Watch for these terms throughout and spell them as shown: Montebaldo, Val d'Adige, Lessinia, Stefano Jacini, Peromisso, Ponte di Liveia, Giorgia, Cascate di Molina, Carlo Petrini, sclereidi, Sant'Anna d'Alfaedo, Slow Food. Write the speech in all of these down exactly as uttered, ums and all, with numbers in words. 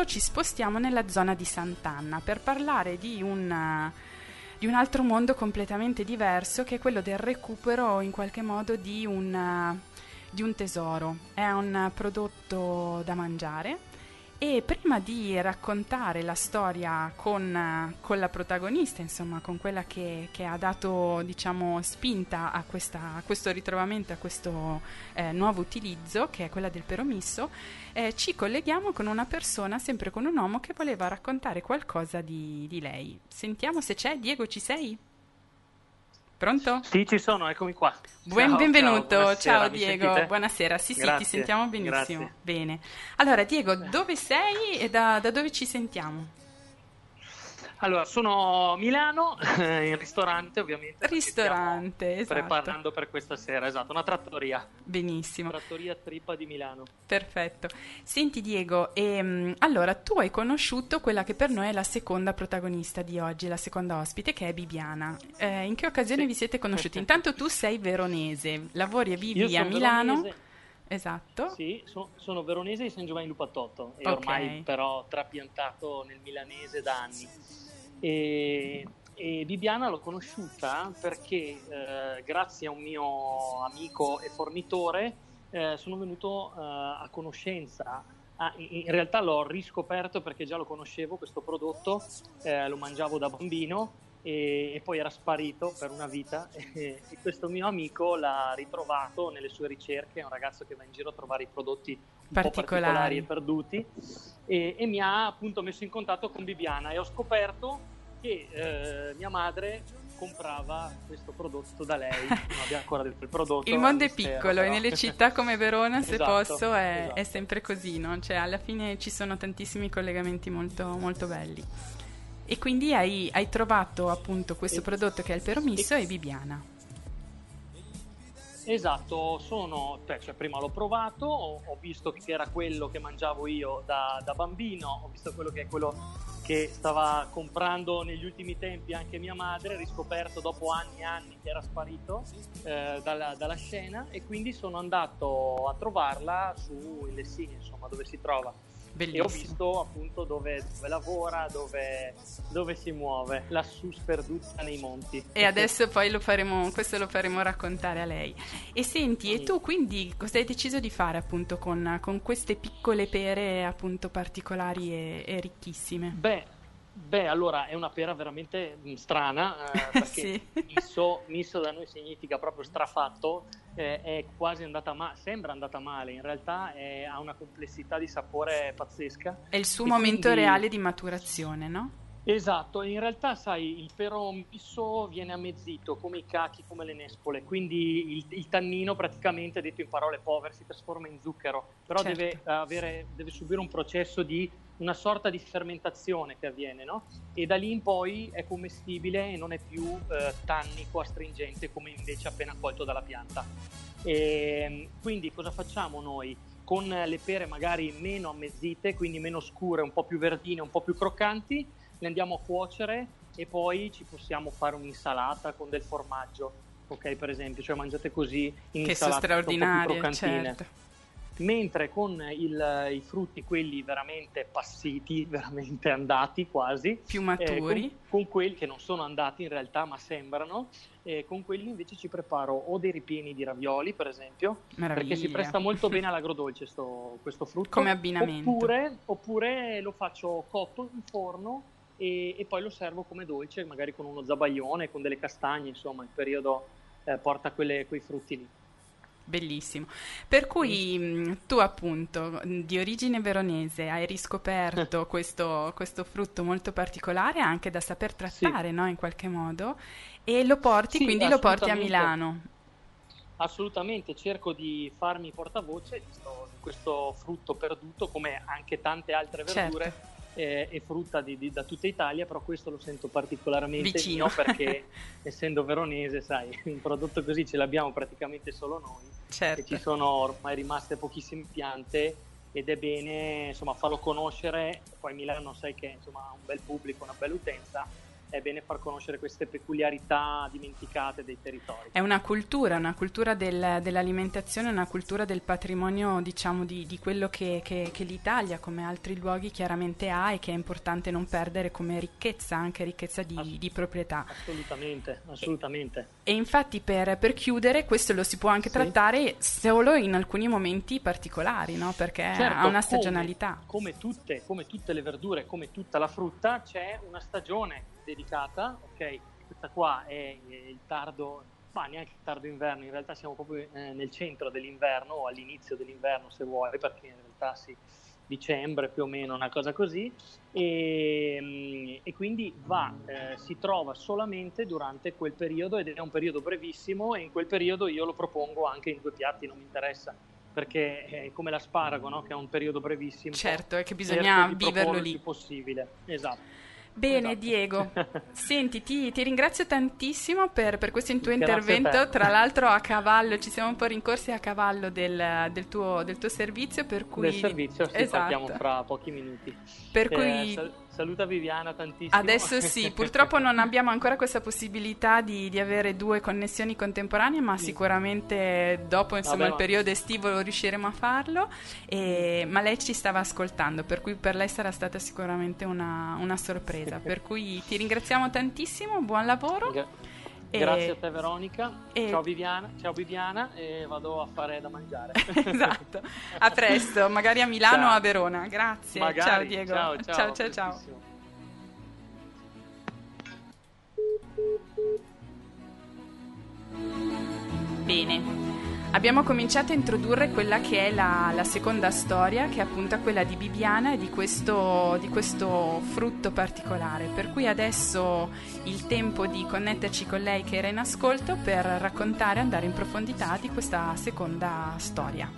adesso ci spostiamo nella zona di Sant'Anna per parlare di un, di un altro mondo completamente diverso, che è quello del recupero in qualche modo di un, di un tesoro. È un prodotto da mangiare. E prima di raccontare la storia con, con la protagonista, insomma con quella che, che ha dato, diciamo, spinta a, questa, a questo ritrovamento, a questo eh, nuovo utilizzo, che è quella del peromisso, eh, ci colleghiamo con una persona, sempre con un uomo, che voleva raccontare qualcosa di, di lei. Sentiamo se c'è. Diego, ci sei? Pronto? Sì, ci sono, eccomi qua. Buen, ciao, benvenuto, ciao, ciao Diego, sentite? Buonasera, sì grazie, sì, ti sentiamo benissimo. Grazie. Bene, allora Diego, dove sei e da, da dove ci sentiamo? Allora, sono a Milano, eh, in ristorante ovviamente. Ristorante, esatto. Preparando per questa sera, esatto, una trattoria. Benissimo. Trattoria Trippa di Milano. Perfetto. Senti Diego, ehm, allora tu hai conosciuto quella che per noi è la seconda protagonista di oggi, la seconda ospite, che è Bibiana. Eh, in che occasione sì. vi siete conosciuti? Intanto tu sei veronese, lavori e vivi Io a Milano. Veronese. Esatto. Sì, so, sono veronese di San Giovanni Lupatotto, e okay. ormai però trapiantato nel milanese da anni. E, e Bibiana l'ho conosciuta perché eh, grazie a un mio amico e fornitore eh, sono venuto eh, a conoscenza, ah, in realtà l'ho riscoperto perché già lo conoscevo questo prodotto, eh, lo mangiavo da bambino e, e poi era sparito per una vita e, e questo mio amico l'ha ritrovato nelle sue ricerche, è un ragazzo che va in giro a trovare i prodotti un particolari. po' particolari e perduti e, e mi ha appunto messo in contatto con Bibiana e ho scoperto che eh, mia madre comprava questo prodotto da lei, non abbiamo ancora detto il prodotto. Il mondo è piccolo e nelle città come Verona, se esatto, posso, è, esatto. è sempre così, no? Cioè alla fine ci sono tantissimi collegamenti molto, molto belli. E quindi hai, hai trovato appunto questo e, prodotto che è il peromisso e, e Bibiana. Esatto, sono, cioè, prima l'ho provato, ho, ho visto che era quello che mangiavo io da, da bambino, ho visto quello che è quello... che stava comprando negli ultimi tempi anche mia madre, riscoperto dopo anni e anni che era sparito eh, dalla, dalla scena, e quindi sono andato a trovarla su in Lessinia, insomma, dove si trova. Bellissimo. E ho visto appunto dove, dove lavora, dove, dove si muove, lassù sperduta nei monti. E adesso poi lo faremo, questo lo faremo raccontare a lei. E senti, sì. e tu quindi cosa hai deciso di fare appunto con, con queste piccole pere appunto particolari e, e ricchissime? Beh, beh, allora è una pera veramente strana, eh, perché sì. misso, misso da noi significa proprio strafatto. Eh, è quasi andata male, sembra andata male, in realtà è, ha una complessità di sapore pazzesca. È il suo e momento quindi... reale di maturazione, no? Esatto, in realtà sai, il peromisso viene ammezzito come i cachi, come le nespole, quindi il, il tannino praticamente, detto in parole povere, si trasforma in zucchero, però certo. deve, avere, deve subire un processo di una sorta di fermentazione che avviene, no? E da lì in poi è commestibile e non è più eh, tannico, astringente come invece appena colto dalla pianta. E quindi cosa facciamo noi? Con le pere magari meno ammezzite, quindi meno scure, un po' più verdine, un po' più croccanti, le andiamo a cuocere e poi ci possiamo fare un'insalata con del formaggio, ok, per esempio, cioè mangiate così in insalata un po' più croccantine. Certo. Mentre con il, i frutti, quelli veramente passiti, veramente andati quasi, più maturi, eh, con, con quelli che non sono andati in realtà ma sembrano, eh, con quelli invece ci preparo o dei ripieni di ravioli per esempio, Meraviglia. Perché si presta molto bene all'agrodolce sto, questo frutto, come abbinamento, oppure, oppure lo faccio cotto in forno e, e poi lo servo come dolce magari con uno zabaglione, con delle castagne, insomma il periodo eh, porta quelle, quei frutti lì. Bellissimo, per cui tu appunto di origine veronese hai riscoperto questo, questo frutto molto particolare anche da saper trattare, sì. no? In qualche modo, e lo porti, sì, quindi lo porti a Milano. Assolutamente, cerco di farmi portavoce di questo frutto perduto come anche tante altre verdure. Certo. E frutta di, di, da tutta Italia, però questo lo sento particolarmente vicino mio perché essendo veronese, sai, un prodotto così ce l'abbiamo praticamente solo noi, certo. e ci sono ormai rimaste pochissime piante ed è bene, insomma, farlo conoscere. Poi Milano sai che insomma ha un bel pubblico, una bella utenza, è bene far conoscere queste peculiarità dimenticate dei territori. È una cultura, una cultura del, dell'alimentazione, una cultura del patrimonio, diciamo, di, di quello che, che, che l'Italia, come altri luoghi, chiaramente ha e che è importante non perdere come ricchezza, anche ricchezza di, Ass- di proprietà. Assolutamente, assolutamente. E, e infatti per, per chiudere, questo lo si può anche sì. trattare solo in alcuni momenti particolari, no? Perché certo, ha una stagionalità. Come, come, tutte, come tutte le verdure, come tutta la frutta, c'è una stagione dedicata, ok? Questa qua è il tardo, ma neanche il tardo inverno, in realtà siamo proprio eh, nel centro dell'inverno o all'inizio dell'inverno se vuoi, perché in realtà sì, dicembre più o meno, una cosa così, e, e quindi va, eh, si trova solamente durante quel periodo ed è un periodo brevissimo, e in quel periodo io lo propongo anche in due piatti, non mi interessa, perché è come l'asparago, no? Che è un periodo brevissimo. Certo, è che bisogna viverlo lì. Il più possibile, esatto. Bene, esatto. Diego, senti, ti, ti ringrazio tantissimo per, per questo tuo intervento, tra l'altro a cavallo, ci siamo un po' rincorsi a cavallo del, del, tuo, del tuo servizio, per cui... Del servizio, sì, esatto. Partiamo fra pochi minuti. Per eh, cui... Sal- saluta Viviana tantissimo. Adesso sì, purtroppo non abbiamo ancora questa possibilità di, di avere due connessioni contemporanee, ma sicuramente dopo, insomma, Vabbè, il periodo estivo riusciremo a farlo, e, ma lei ci stava ascoltando, per cui per lei sarà stata sicuramente una, una sorpresa. Per cui ti ringraziamo tantissimo, buon lavoro. Grazie e... a te Veronica, e... ciao Viviana, ciao Viviana, e vado a fare da mangiare. Esatto, a presto, magari a Milano ciao. O a Verona. Grazie, magari. Ciao Diego. Ciao ciao ciao. ciao. Bene. Abbiamo cominciato a introdurre quella che è la, la seconda storia, che è appunto quella di Bibiana e di questo, di questo frutto particolare, per cui adesso il tempo di connetterci con lei che era in ascolto per raccontare, andare in profondità di questa seconda storia.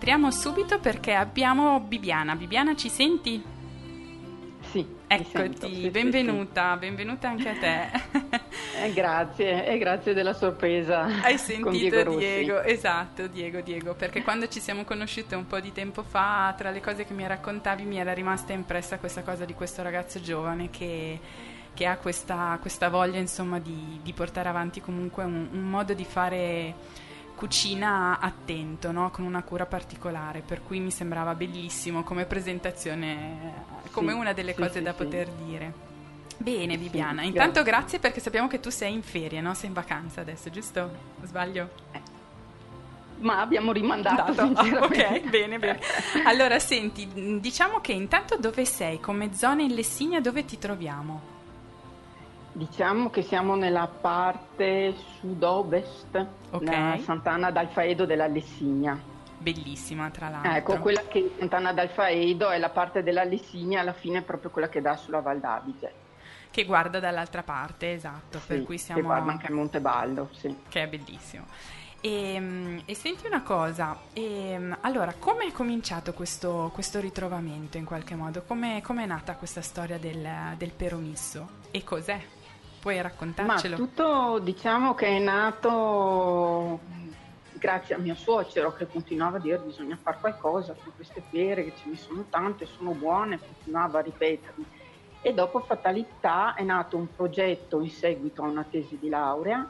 Entriamo subito perché abbiamo Bibiana. Bibiana, ci senti? Sì. Eccoti, sì, benvenuta, sì. Benvenuta anche a te. Eh, grazie, e eh, grazie della sorpresa. Hai sentito Diego, Diego esatto, Diego, Diego, perché quando ci siamo conosciute un po' di tempo fa, tra le cose che mi raccontavi mi era rimasta impressa questa cosa di questo ragazzo giovane che... che ha questa, questa voglia, insomma, di, di portare avanti comunque un, un modo di fare cucina attento, no? Con una cura particolare, per cui mi sembrava bellissimo come presentazione, come sì, una delle sì, cose sì, da sì. poter dire. Bene Bibiana, sì, intanto grazie. grazie perché sappiamo che tu sei in ferie, no? Sei in vacanza adesso, giusto? Sbaglio? Eh. Ma abbiamo rimandato. Oh, ok, bene, bene. Allora senti, diciamo che intanto dove sei? Come zona in Lessinia dove ti troviamo? Diciamo che siamo nella parte sud-ovest, okay. Sant'Anna d'Alfaedo della Lessinia. Bellissima, tra l'altro. Ecco, quella che Sant'Anna d'Alfaedo è la parte della Lessinia, alla fine è proprio quella che dà sulla Val d'Adige. Che guarda dall'altra parte, esatto, sì, per cui siamo... Che guarda anche a Montebaldo, sì. Che è bellissimo. E, e senti una cosa, e, allora, come è cominciato questo, questo ritrovamento in qualche modo? Come è nata questa storia del, del Peromisso? E cos'è? Puoi raccontarcelo? Ma tutto, diciamo che è nato grazie a mio suocero che continuava a dire bisogna fare qualcosa con queste pere che ce ne sono tante, sono buone, continuava a ripetermi, e dopo fatalità è nato un progetto in seguito a una tesi di laurea,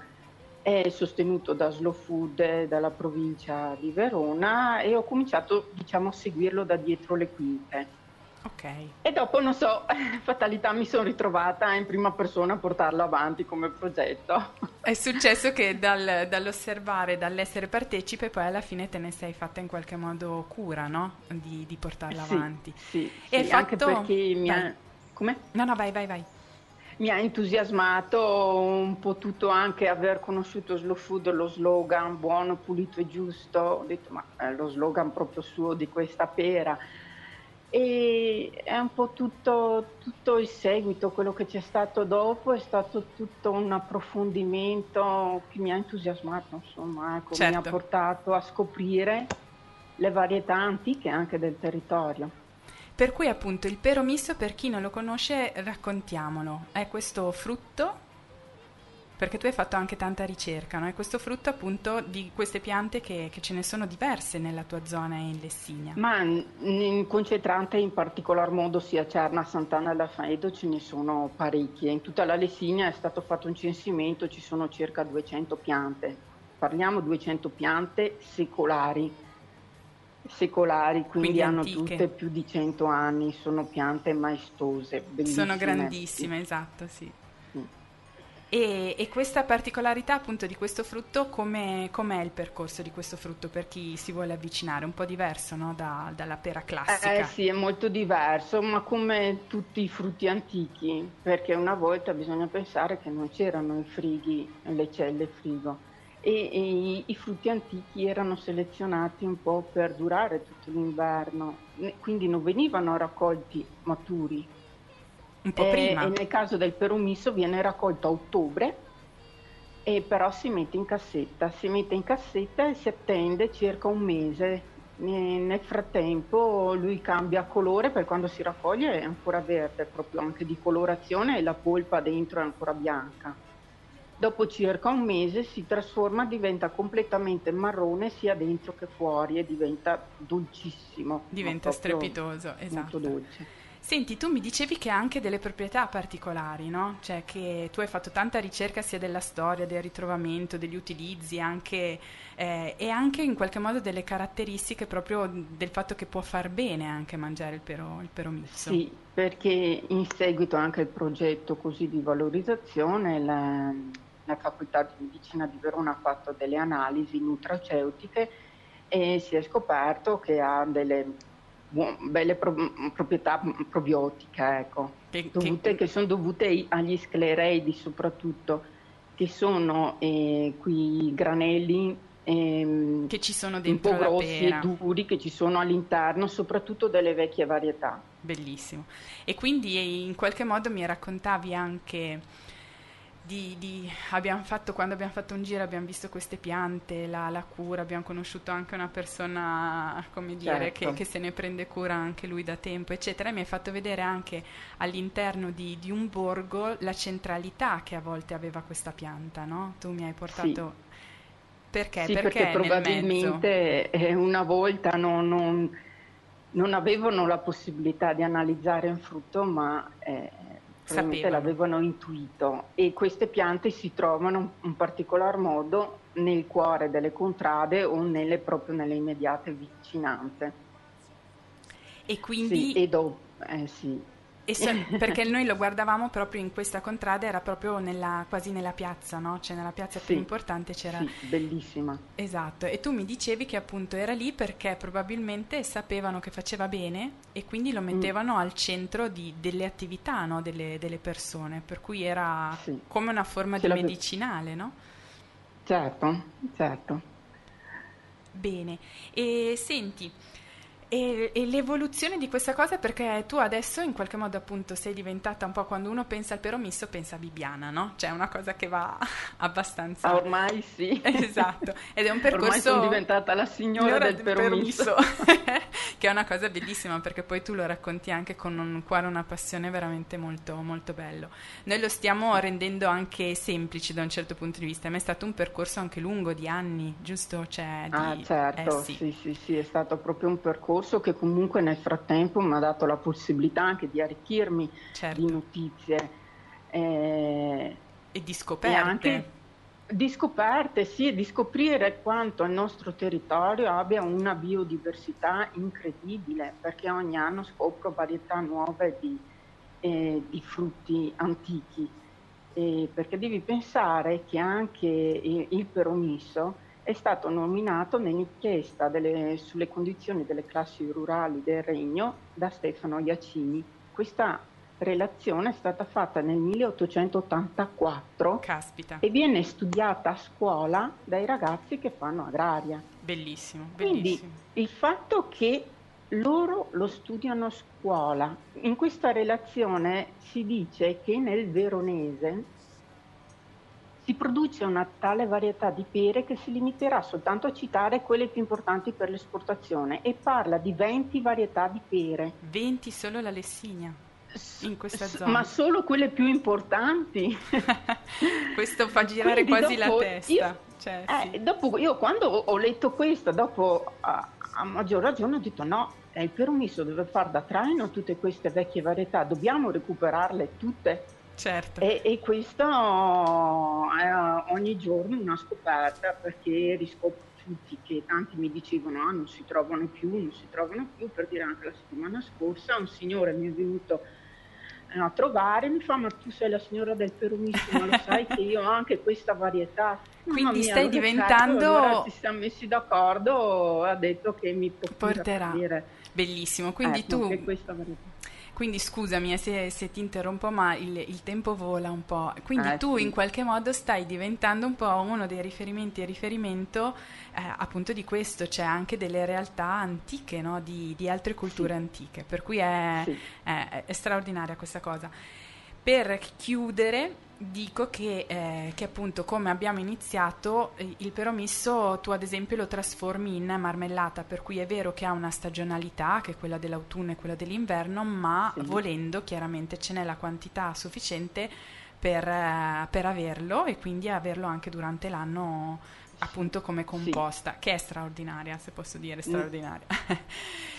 è sostenuto da Slow Food dalla provincia di Verona, e ho cominciato, diciamo, a seguirlo da dietro le quinte. Ok. E dopo, non so, fatalità, mi sono ritrovata in prima persona a portarlo avanti come progetto. È successo che dal, dall'osservare, dall'essere partecipe, poi alla fine te ne sei fatta in qualche modo cura, no? Di, di portarla sì, avanti. Sì, e sì, fatto... anche perché mi ha... Come? No, no, vai, vai, vai. Mi ha entusiasmato, ho potuto anche aver conosciuto Slow Food, lo slogan buono, pulito e giusto, ho detto ma è lo slogan proprio suo di questa pera, e è un po' tutto, tutto il seguito, quello che c'è stato dopo è stato tutto un approfondimento che mi ha entusiasmato, insomma, ecco, certo. Mi ha portato a scoprire le varietà antiche anche del territorio. Per cui appunto il peromisso, per chi non lo conosce, raccontiamolo, è questo frutto, perché tu hai fatto anche tanta ricerca, no? È questo frutto appunto di queste piante che, che ce ne sono diverse nella tua zona in Lessinia. Ma in concentrante in particolar modo sia Cerna, Sant'Anna d'Alfaedo ce ne sono parecchie, in tutta la Lessinia è stato fatto un censimento, ci sono circa duecento piante, parliamo duecento piante secolari. secolari, quindi, quindi hanno antiche. Tutte più di cento anni, sono piante maestose, bellissime. Sono grandissime, sì. Esatto, sì. Sì. E, e questa particolarità appunto di questo frutto, com'è, com'è il percorso di questo frutto per chi si vuole avvicinare? Un po' diverso, no? Da, dalla pera classica. Eh, eh sì, è molto diverso, ma come tutti i frutti antichi, perché una volta bisogna pensare che non c'erano i frighi, le celle frigo. E, e i frutti antichi erano selezionati un po' per durare tutto l'inverno, quindi non venivano raccolti maturi un po' e, prima. E nel caso del peromisso viene raccolto a ottobre, e però si mette in cassetta si mette in cassetta e si attende circa un mese, e nel frattempo lui cambia colore, per quando si raccoglie è ancora verde, proprio anche di colorazione, e la polpa dentro è ancora bianca. Dopo circa un mese si trasforma, diventa completamente marrone sia dentro che fuori e diventa dolcissimo. Diventa strepitoso, esatto. Molto dolce. Senti, tu mi dicevi che ha anche delle proprietà particolari, no? Cioè che tu hai fatto tanta ricerca sia della storia, del ritrovamento, degli utilizzi anche, eh, e anche in qualche modo delle caratteristiche proprio del fatto che può far bene anche mangiare il, pero, il peromisso. Sì, perché in seguito anche al progetto così di valorizzazione la... la facoltà di medicina di Verona ha fatto delle analisi nutraceutiche e si è scoperto che ha delle buone, belle pro, proprietà probiotiche, ecco, che, dovute, che... che sono dovute agli sclereidi soprattutto, che sono eh, quei granelli eh, che ci sono dentro, un po' grossi e duri, che ci sono all'interno soprattutto delle vecchie varietà. Bellissimo. E quindi in qualche modo mi raccontavi anche Di, di, abbiamo fatto, quando abbiamo fatto un giro abbiamo visto queste piante, la, la cura, abbiamo conosciuto anche una persona, come dire, certo. che, che se ne prende cura anche lui da tempo, eccetera, e mi hai fatto vedere anche all'interno di, di un borgo la centralità che a volte aveva questa pianta, no? Tu mi hai portato... Sì. Perché? Sì, perché, perché probabilmente nel mezzo... una volta non, non, non avevano la possibilità di analizzare un frutto, ma... Eh, Sapevano. L'avevano intuito, e queste piante si trovano in particolar modo nel cuore delle contrade o nelle, proprio nelle immediate vicinanze. E quindi... Sì, e do... eh, sì. E so... perché noi lo guardavamo proprio in questa contrada, era proprio nella, quasi nella piazza, no? Cioè nella piazza sì, più importante c'era... Sì, bellissima. Esatto, e tu mi dicevi che appunto era lì perché probabilmente sapevano che faceva bene e quindi lo mettevano mm. al centro di, delle attività, no? delle, delle persone, per cui era sì. come una forma Ce di medicinale, no? Certo, certo. Bene, e senti... E, e l'evoluzione di questa cosa, perché tu adesso in qualche modo appunto sei diventata un po', quando uno pensa al peromisso pensa a Bibbiana, no? Cioè è una cosa che va abbastanza... Ormai sì. Esatto, ed è un percorso... Ormai sono diventata la signora del peromisso. peromisso. Che è una cosa bellissima, perché poi tu lo racconti anche con un cuore, una passione veramente molto molto bello. Noi lo stiamo rendendo anche semplice da un certo punto di vista, ma è stato un percorso anche lungo di anni, giusto? Cioè, di... Ah certo, eh, sì. sì sì sì, è stato proprio un percorso che comunque nel frattempo mi ha dato la possibilità anche di arricchirmi certo. di notizie eh, e di scoperte e anche, Di scoperte, sì, di scoprire quanto il nostro territorio abbia una biodiversità incredibile, perché ogni anno scopro varietà nuove di, eh, di frutti antichi, eh, perché devi pensare che anche il Peromisso è stato nominato nell'inchiesta delle, sulle condizioni delle classi rurali del Regno da Stefano Jacini. Questa relazione è stata fatta nel milleottocentottantaquattro. Caspita. E viene studiata a scuola dai ragazzi che fanno agraria. Bellissimo, bellissimo. Quindi il fatto che loro lo studiano a scuola, in questa relazione si dice che nel veronese si produce una tale varietà di pere che si limiterà soltanto a citare quelle più importanti per l'esportazione, e parla di venti varietà di pere. venti solo la Lessinia? In questa zona. Ma solo quelle più importanti. Questo fa girare quindi quasi la testa. Io, cioè, eh, sì. Dopo io quando ho letto questa, dopo a, a maggior ragione ho detto no, eh, il Peromisso deve far da traino tutte queste vecchie varietà, dobbiamo recuperarle tutte. Certo. E, e questo è ogni giorno una scoperta, perché riscopro tutti che tanti mi dicevano ah, non si trovano più, non si trovano più, per dire anche la settimana scorsa un signore mi è venuto a trovare, mi fa ma tu sei la signora del Peromisso, ma lo sai che io ho anche questa varietà. Quindi mia, stai diventando... Certo, allora ci siamo messi d'accordo, ha detto che mi porterà. Bellissimo, quindi eh, tu... Questa varietà. Quindi scusami se, se ti interrompo, ma il, il tempo vola un po', quindi eh, tu sì. in qualche modo stai diventando un po' uno dei riferimenti e riferimento eh, appunto di questo, cioè anche delle realtà antiche, no? di, di altre culture sì. antiche, per cui è, sì. è, è straordinaria questa cosa. Per chiudere... Dico che, eh, che appunto come abbiamo iniziato il Peromisso tu ad esempio lo trasformi in marmellata, per cui è vero che ha una stagionalità che è quella dell'autunno e quella dell'inverno, ma sì. volendo chiaramente ce n'è la quantità sufficiente per, eh, per averlo e quindi averlo anche durante l'anno appunto come composta, sì. che è straordinaria, se posso dire straordinaria.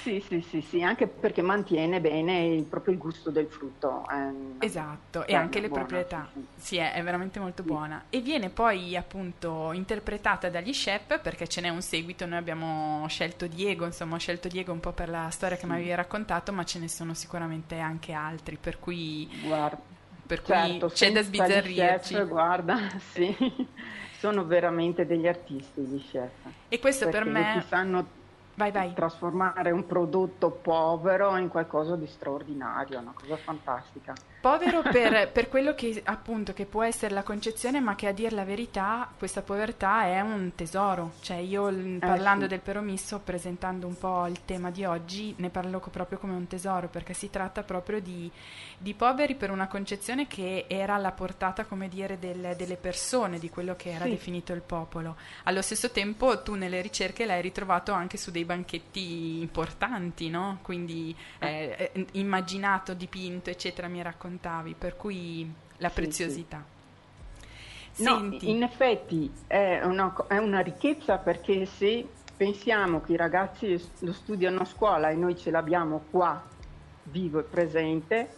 Sì, sì, sì, sì, anche perché mantiene bene il, proprio il gusto del frutto. Eh, esatto, e anche le buona, proprietà. Sì, sì. sì, è veramente molto sì. buona. E viene poi appunto interpretata dagli chef, perché ce n'è un seguito, noi abbiamo scelto Diego, insomma ho scelto Diego un po' per la storia che sì. mi avevi raccontato, ma ce ne sono sicuramente anche altri, per cui... Guarda. Per cui certo, c'è da sbizzarrirci. Chef, guarda, sì, sono veramente degli artisti gli chef. E questo per me... sanno vai, vai. Trasformare un prodotto povero in qualcosa di straordinario, una cosa fantastica. Povero per, per quello che appunto che può essere la concezione, ma che a dir la verità questa povertà è un tesoro. Cioè io parlando eh, sì. del Peromisso, presentando un po' il tema di oggi, ne parlo proprio come un tesoro, perché si tratta proprio di, di poveri per una concezione che era alla portata, come dire, del, delle persone, di quello che era sì. definito il popolo. Allo stesso tempo tu nelle ricerche l'hai ritrovato anche su dei banchetti importanti, no? Quindi eh, immaginato, dipinto, eccetera, mi raccontato. Per cui la preziosità. Sì, sì. Senti. No, in effetti è una, è una ricchezza, perché se pensiamo che i ragazzi lo studiano a scuola e noi ce l'abbiamo qua vivo e presente,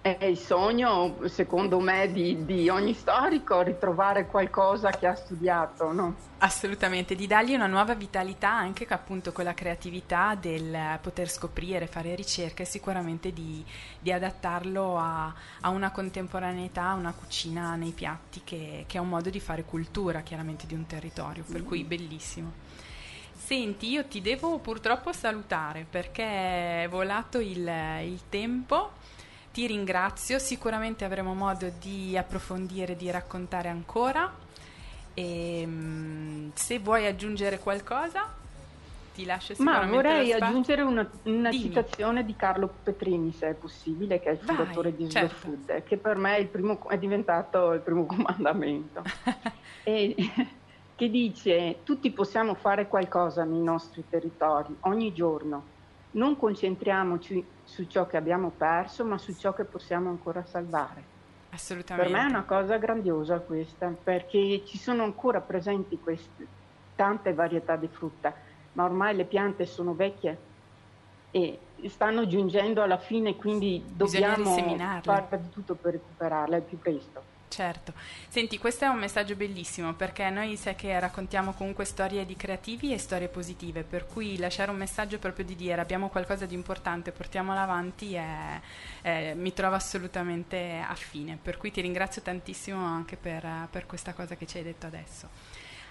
è il sogno secondo me di, di ogni storico ritrovare qualcosa che ha studiato, no? Assolutamente, di dargli una nuova vitalità anche appunto con la creatività del poter scoprire, fare ricerche, sicuramente di, di adattarlo a, a una contemporaneità, a una cucina nei piatti che, che è un modo di fare cultura chiaramente di un territorio, per mm. cui bellissimo. Senti, io ti devo purtroppo salutare perché è volato il, il tempo. Ti ringrazio, sicuramente avremo modo di approfondire, di raccontare ancora. E se vuoi aggiungere qualcosa, ti lascio sicuramente. Ma vorrei aggiungere una, una citazione di Carlo Petrini, se è possibile, che è il Vai, fondatore di Slow Food, certo. che per me è, il primo, è diventato il primo comandamento, e, che dice: tutti possiamo fare qualcosa nei nostri territori, ogni giorno. Non concentriamoci su ciò che abbiamo perso, ma su ciò che possiamo ancora salvare. Assolutamente. Per me è una cosa grandiosa questa, perché ci sono ancora presenti queste tante varietà di frutta, ma ormai le piante sono vecchie e stanno giungendo alla fine, quindi dobbiamo fare di tutto per recuperarle al più presto. Certo. Senti, questo è un messaggio bellissimo, perché noi sai che raccontiamo comunque storie di creativi e storie positive, per cui lasciare un messaggio proprio di dire abbiamo qualcosa di importante, portiamolo avanti, è, è, mi trovo assolutamente affine, per cui ti ringrazio tantissimo anche per, per questa cosa che ci hai detto adesso.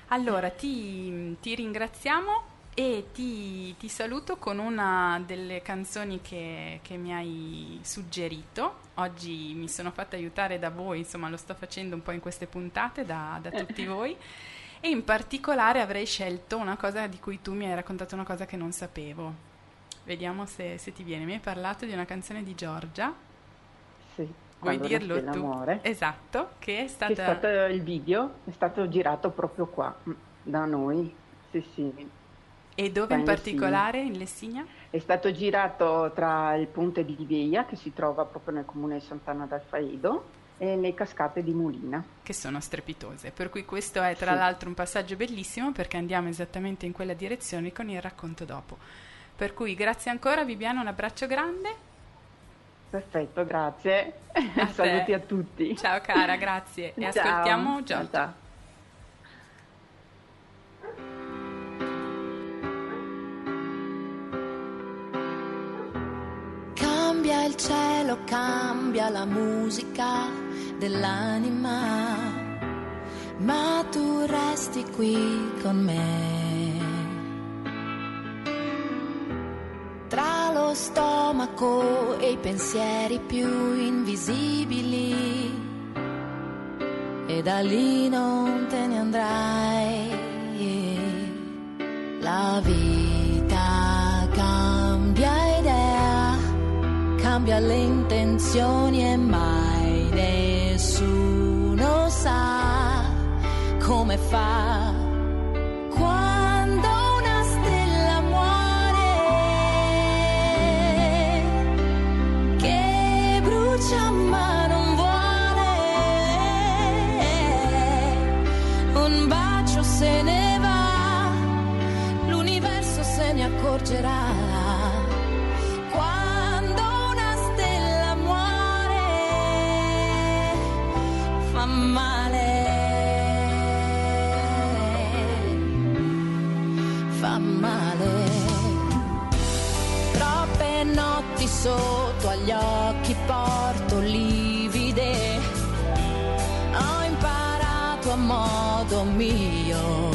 Allora, ti, ti ringraziamo e ti, ti saluto con una delle canzoni che, che mi hai suggerito. Oggi mi sono fatta aiutare da voi, insomma lo sto facendo un po' in queste puntate da, da tutti voi, e in particolare avrei scelto una cosa di cui tu mi hai raccontato una cosa che non sapevo. Vediamo se, se ti viene. Mi hai parlato di una canzone di Giorgia. Sì. Vuoi dirlo tu? Amore. Esatto, che è stata... Che è stato il video, è stato girato proprio qua, da noi. Sì, sì. E dove in, in particolare, Lessinia. in Lessinia? È stato girato tra il Ponte di Liveia, che si trova proprio nel comune di Sant'Anna d'Alfaedo, e le Cascate di Molina. Che sono strepitose, per cui questo è tra sì. l'altro un passaggio bellissimo, perché andiamo esattamente in quella direzione con il racconto dopo. Per cui grazie ancora Viviana, un abbraccio grande. Perfetto, grazie. A Saluti te. a tutti. Ciao cara, grazie. E Ciao. ascoltiamo Giorgia. Ciao. Cambia il cielo, cambia la musica dell'anima, ma tu resti qui con me. Tra lo stomaco e i pensieri più invisibili, e da lì non te ne andrai. La vita cambia idea, cambia le intenzioni e mai nessuno sa come fa. Quando una stella muore, che brucia ma non vuole, un bacio se ne va, l'universo se ne accorgerà. Sotto agli occhi porto livide, ho imparato a modo mio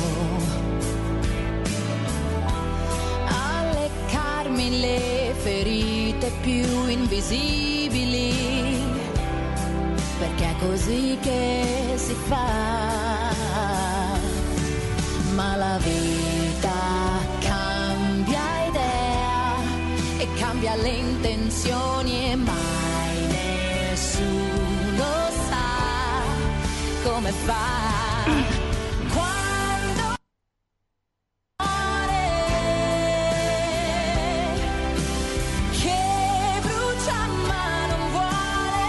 a leccarmi le ferite più invisibili, perché è così che si fa. Ma la vita cambia le intenzioni e mai nessuno sa come fa. Quando muore, che brucia ma non vuole,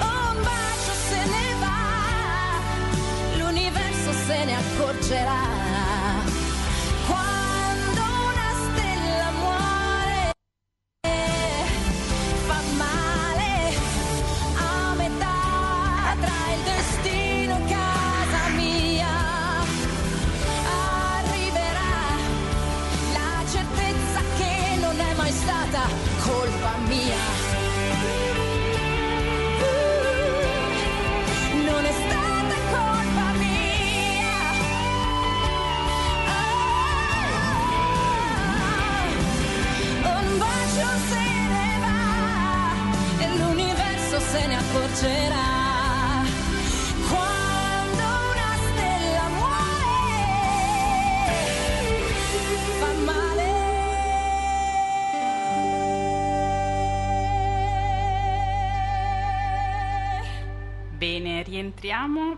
un bacio se ne va, l'universo se ne accorgerà.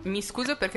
Mi scuso perché